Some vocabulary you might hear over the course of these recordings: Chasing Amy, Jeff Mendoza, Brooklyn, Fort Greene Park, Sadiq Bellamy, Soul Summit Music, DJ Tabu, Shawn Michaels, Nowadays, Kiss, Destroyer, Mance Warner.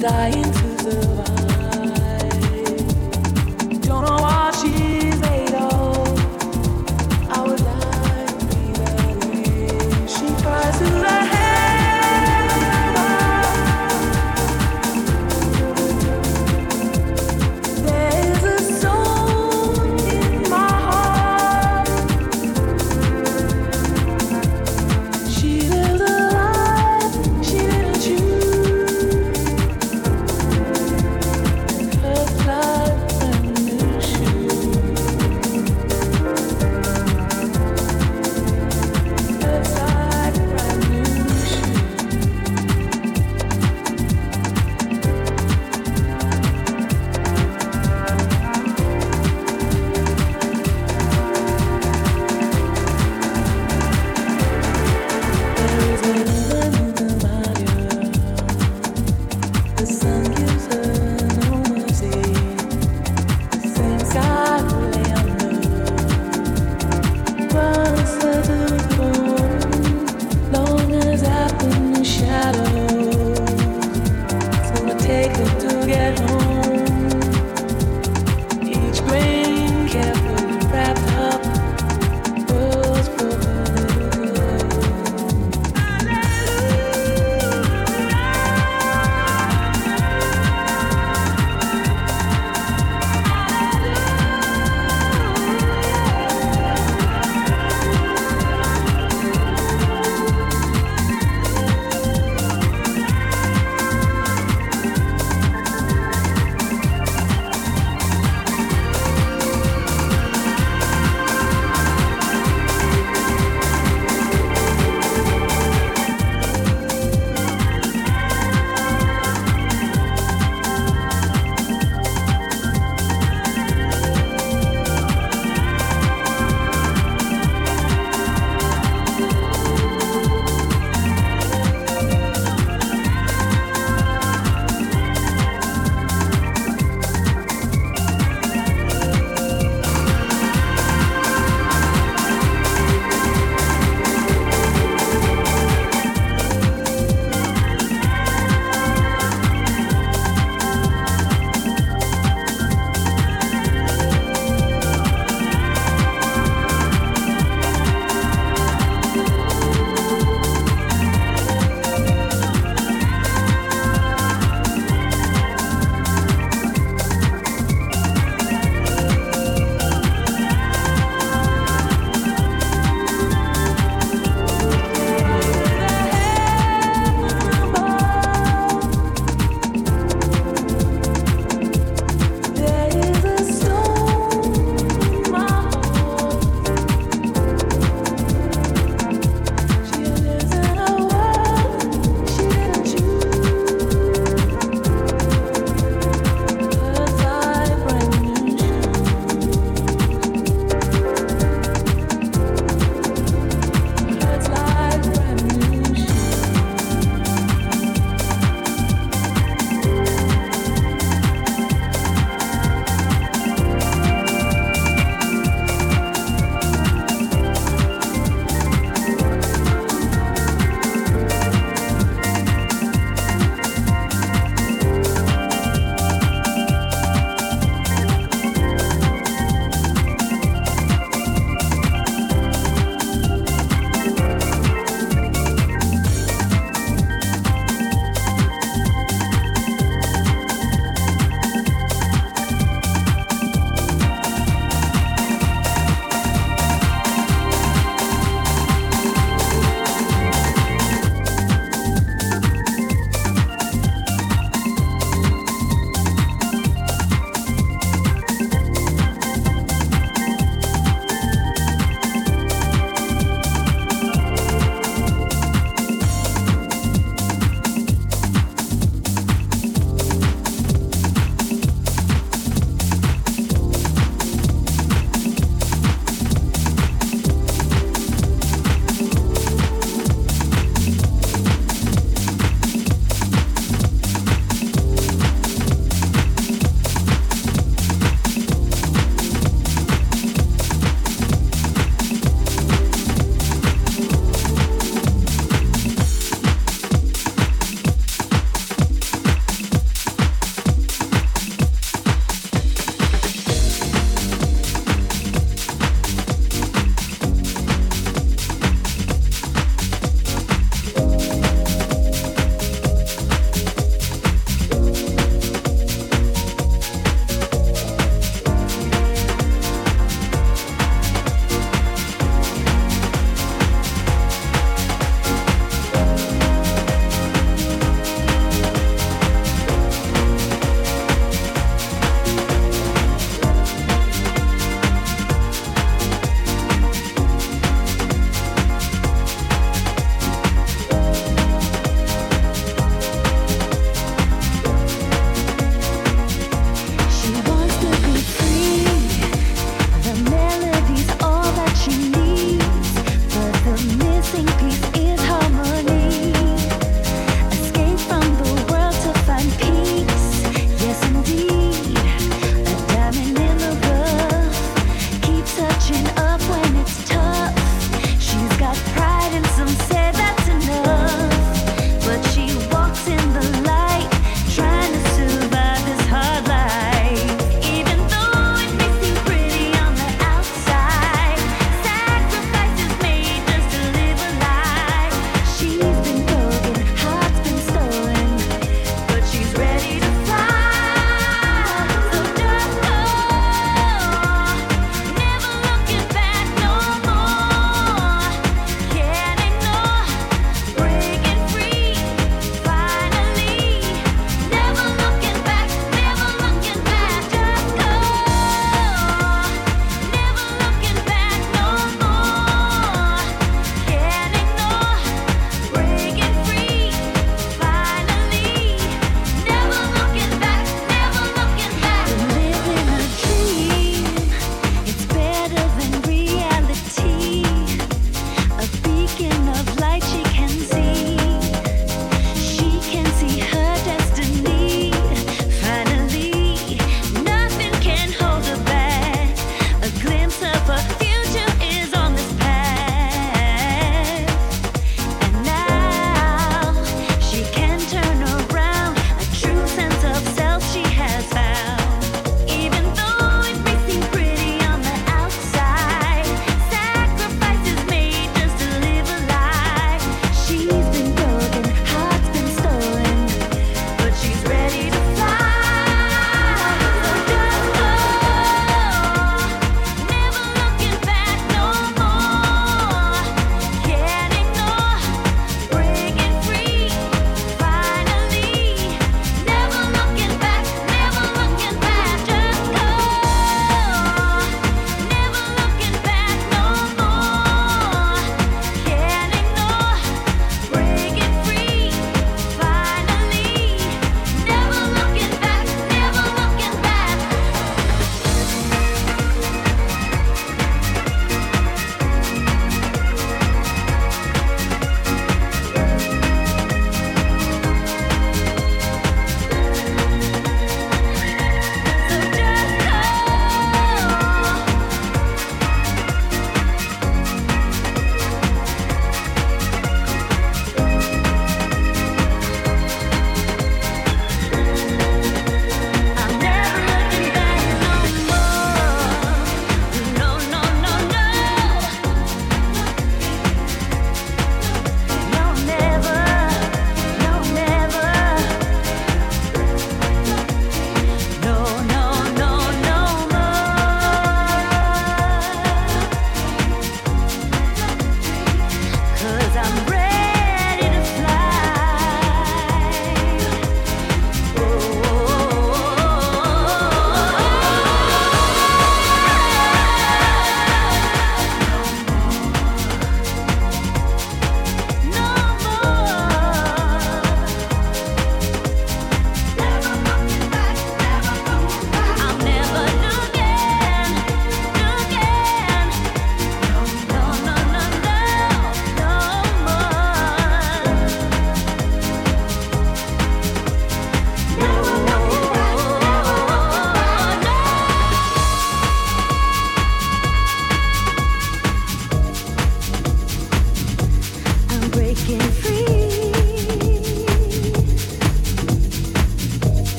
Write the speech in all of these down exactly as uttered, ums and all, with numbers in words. dying to survive. Don't know why she's made of. I would like to be that way. She cries to the heaven. There's a soul in my heart. She lived a life she didn't choose. Her blood brand new shoes. Her blood brand new shoes. There is another moon in my girl. The sun gives her no mercy. The things I only know runs her to the bone. Long as I've been in shadows, it's gonna take her to get home. Each grain carefully wrapped up, worlds for her little girl. Hallelujah.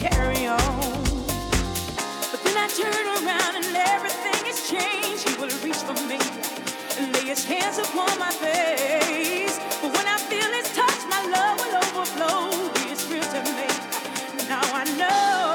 carry on. But then I turn around and everything has changed. He will reach for me and lay his hands upon my face. But when I feel his touch, my love will overflow. He is real to me. Now I know.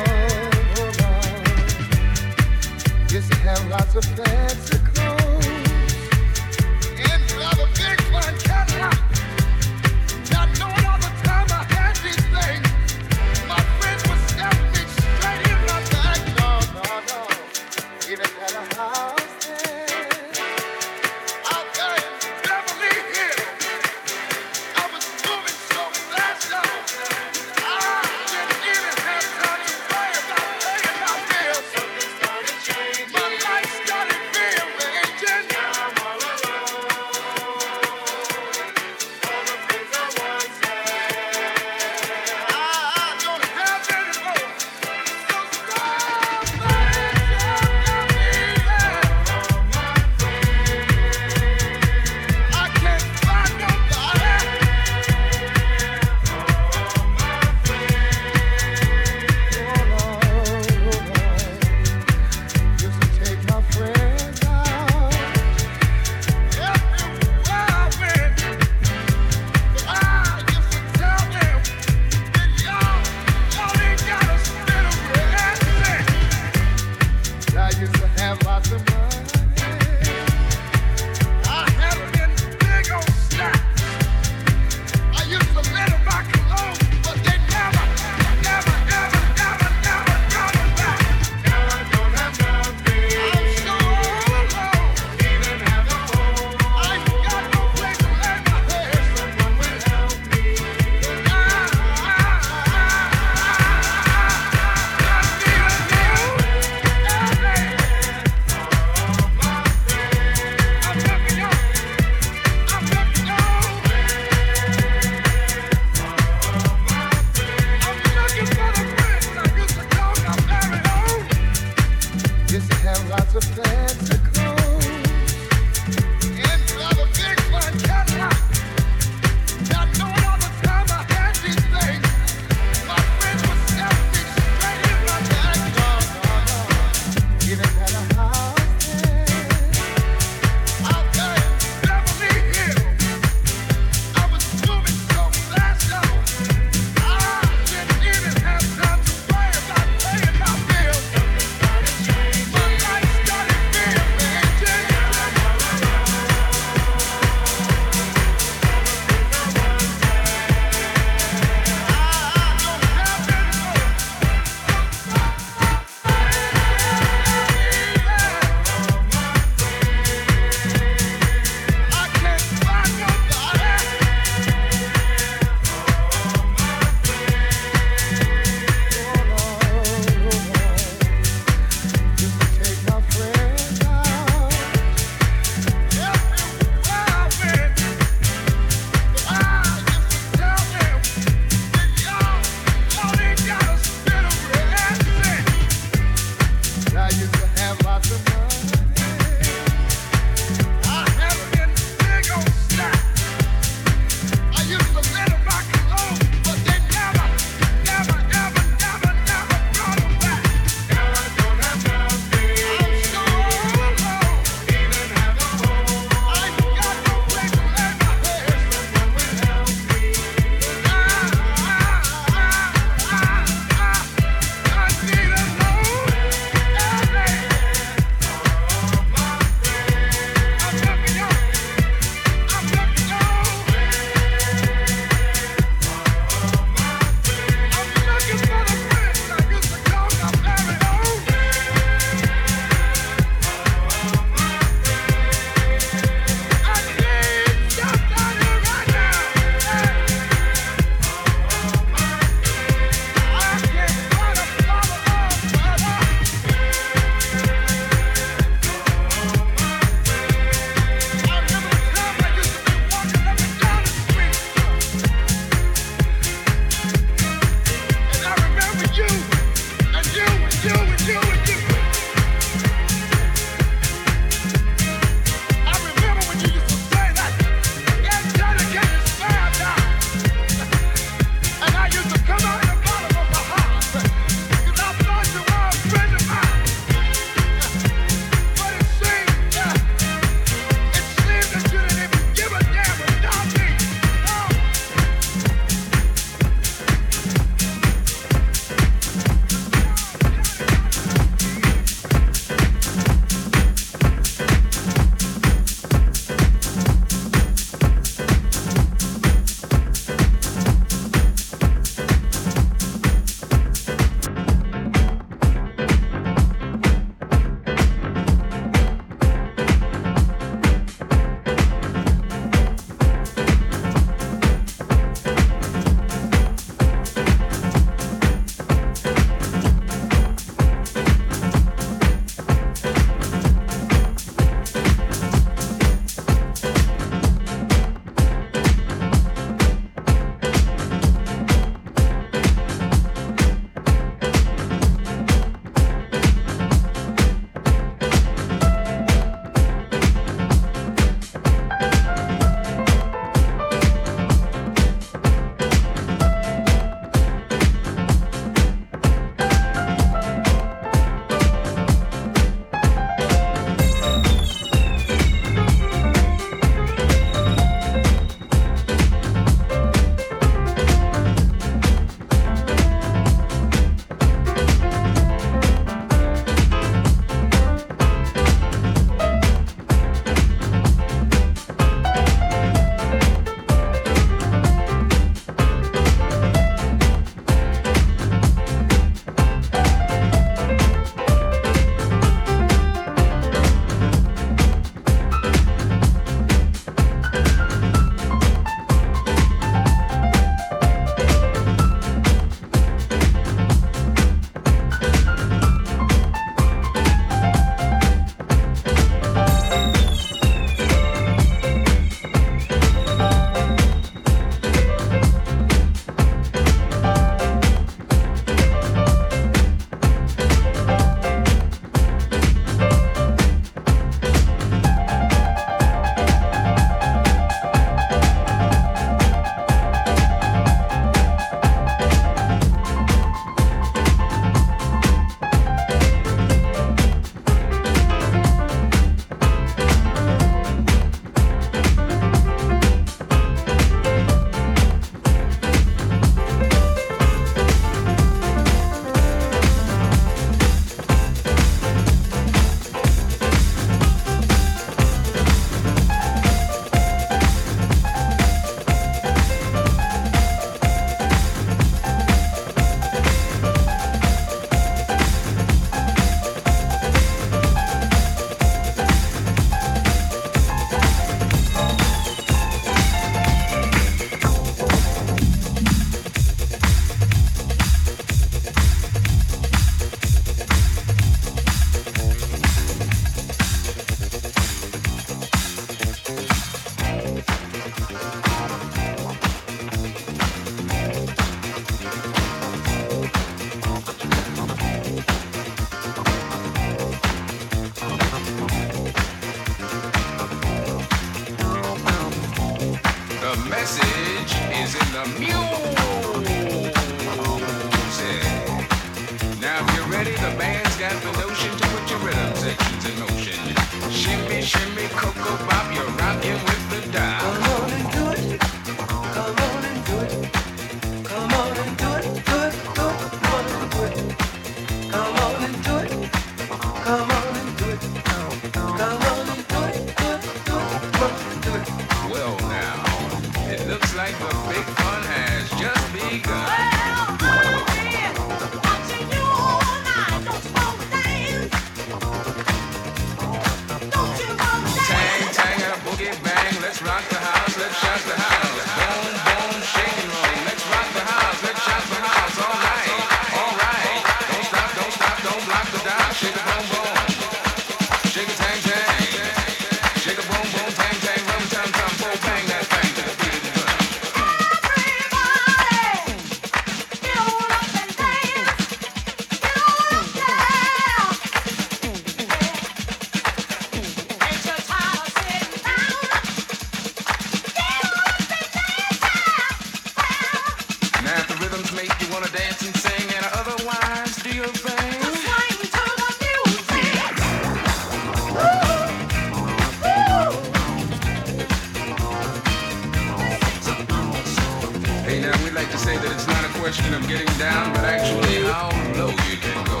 bring down, but actually how low you can go.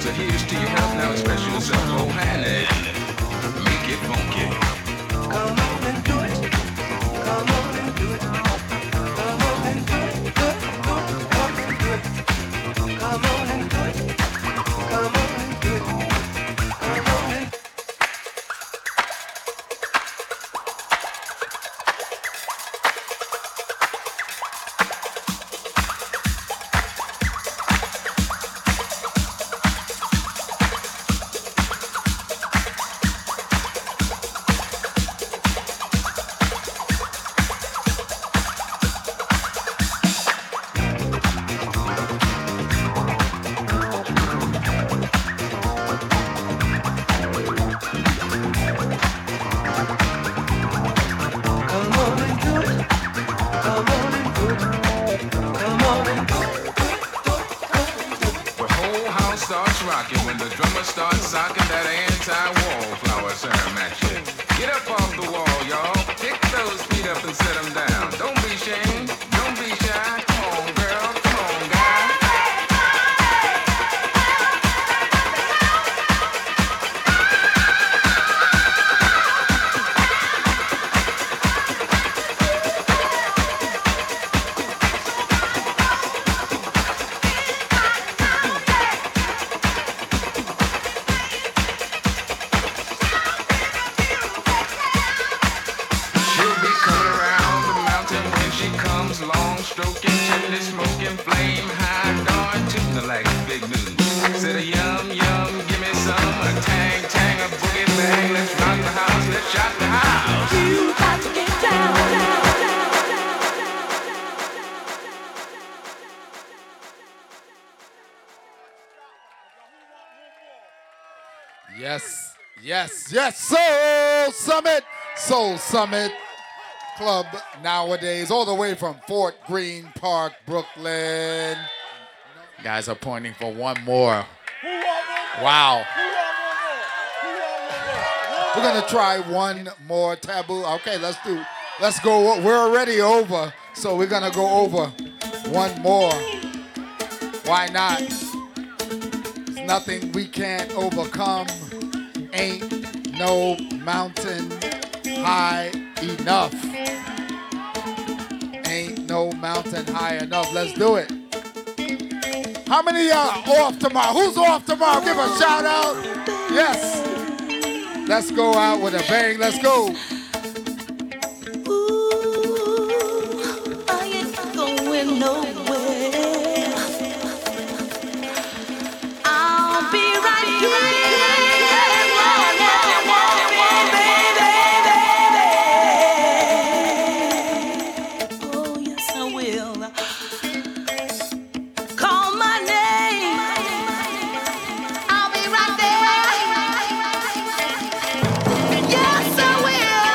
So here's to your health now, especially yourself, oh honey. Make it funky. Come on and do it. Come on and do it. Come on and do it. Do it, do it, do it, do it. Come on and do it. Come on and do it. Come on and do it. Yes, yes, yes, Soul Summit, Soul Summit Club nowadays, all the way from Fort Greene Park, Brooklyn. You guys are pointing for one more. Wow. We're going to try one more Tabu. Okay, let's do, let's go, we're already over, so we're going to go over one more. Why not? There's nothing we can't overcome. Ain't no mountain high enough. Ain't no mountain high enough. Let's do it. How many y'all off tomorrow? Who's off tomorrow? Give a shout out. Yes. Let's go out with a bang. Let's go. Ooh, I ain't going nowhere. I'll be right here. Yes, I will.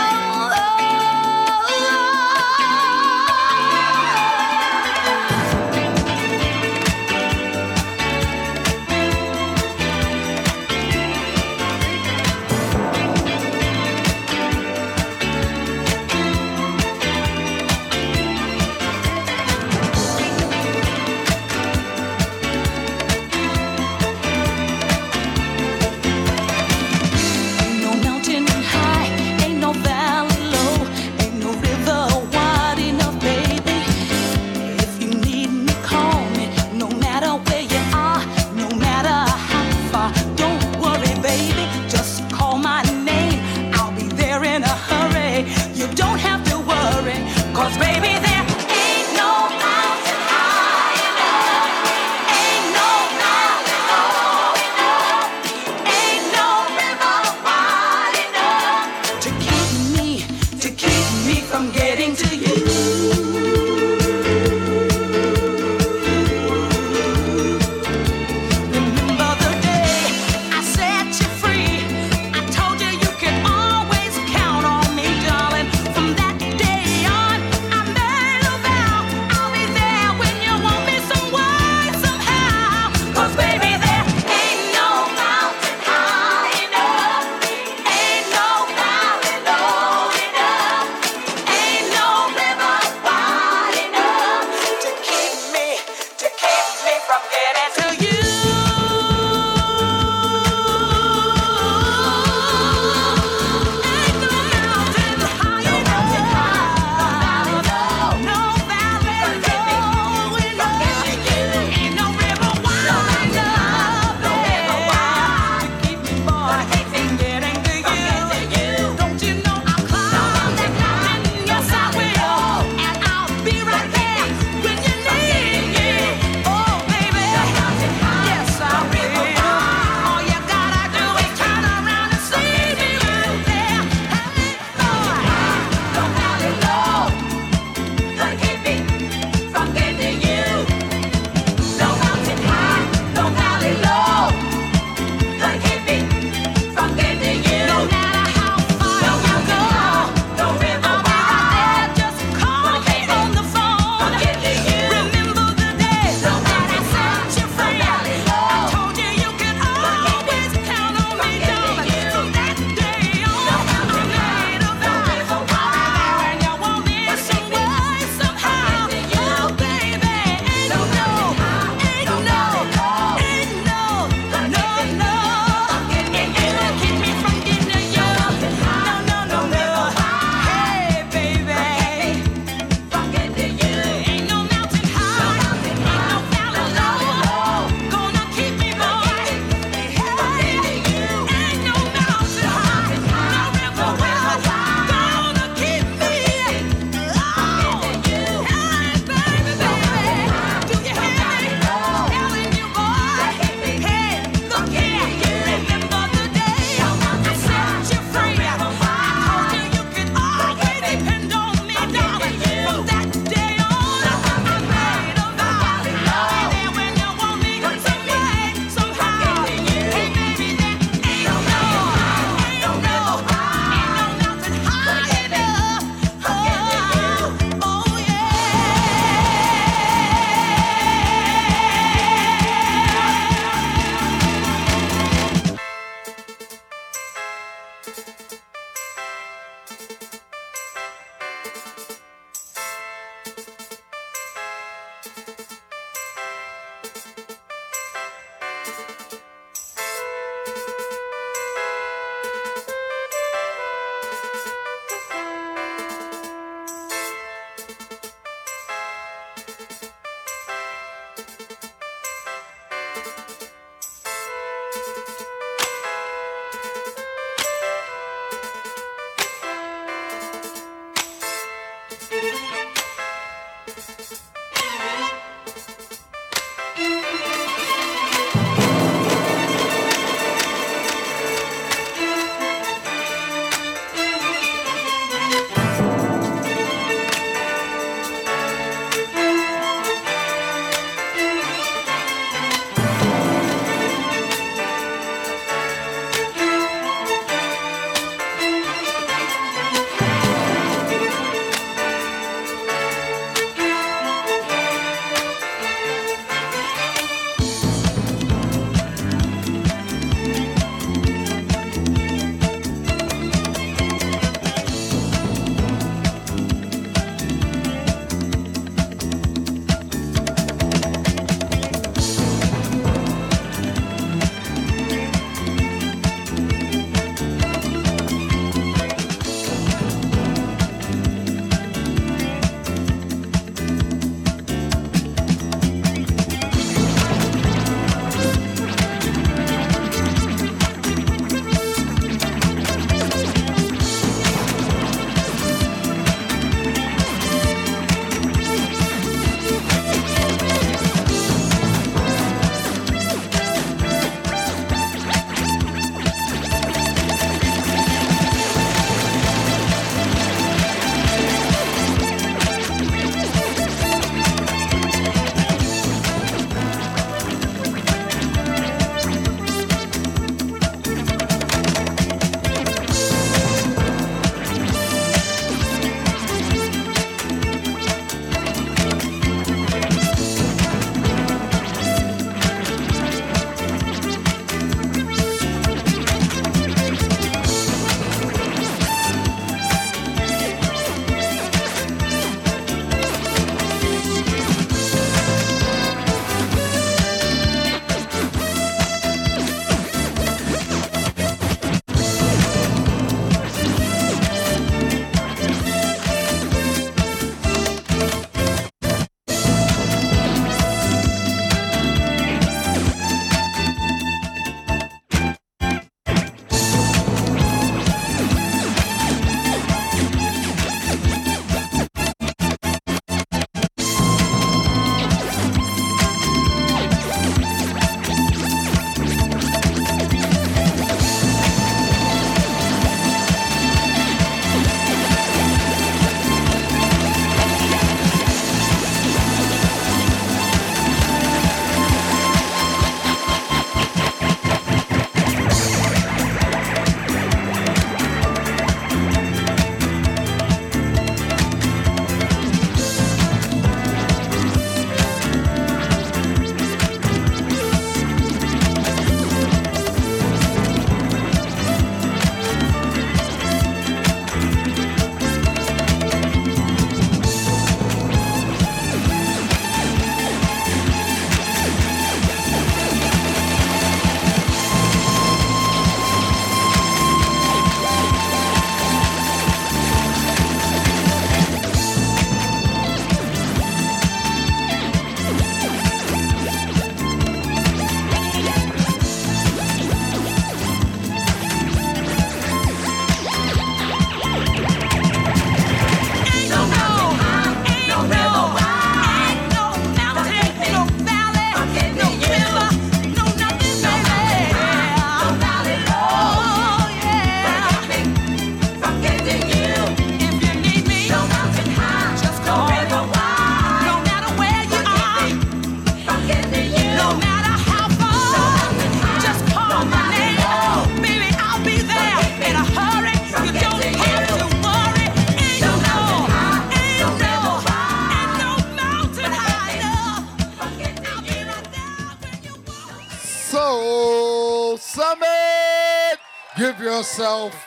Give yourself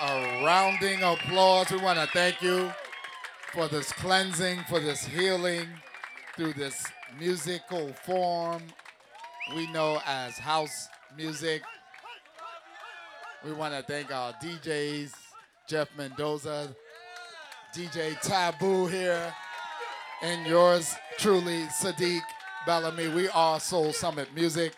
a rounding applause. We want to thank you for this cleansing, for this healing through this musical form we know as house music. We want to thank our D Js, Jeff Mendoza, D J Tabu here, and yours truly, Sadiq Bellamy. We are Soul Summit Music.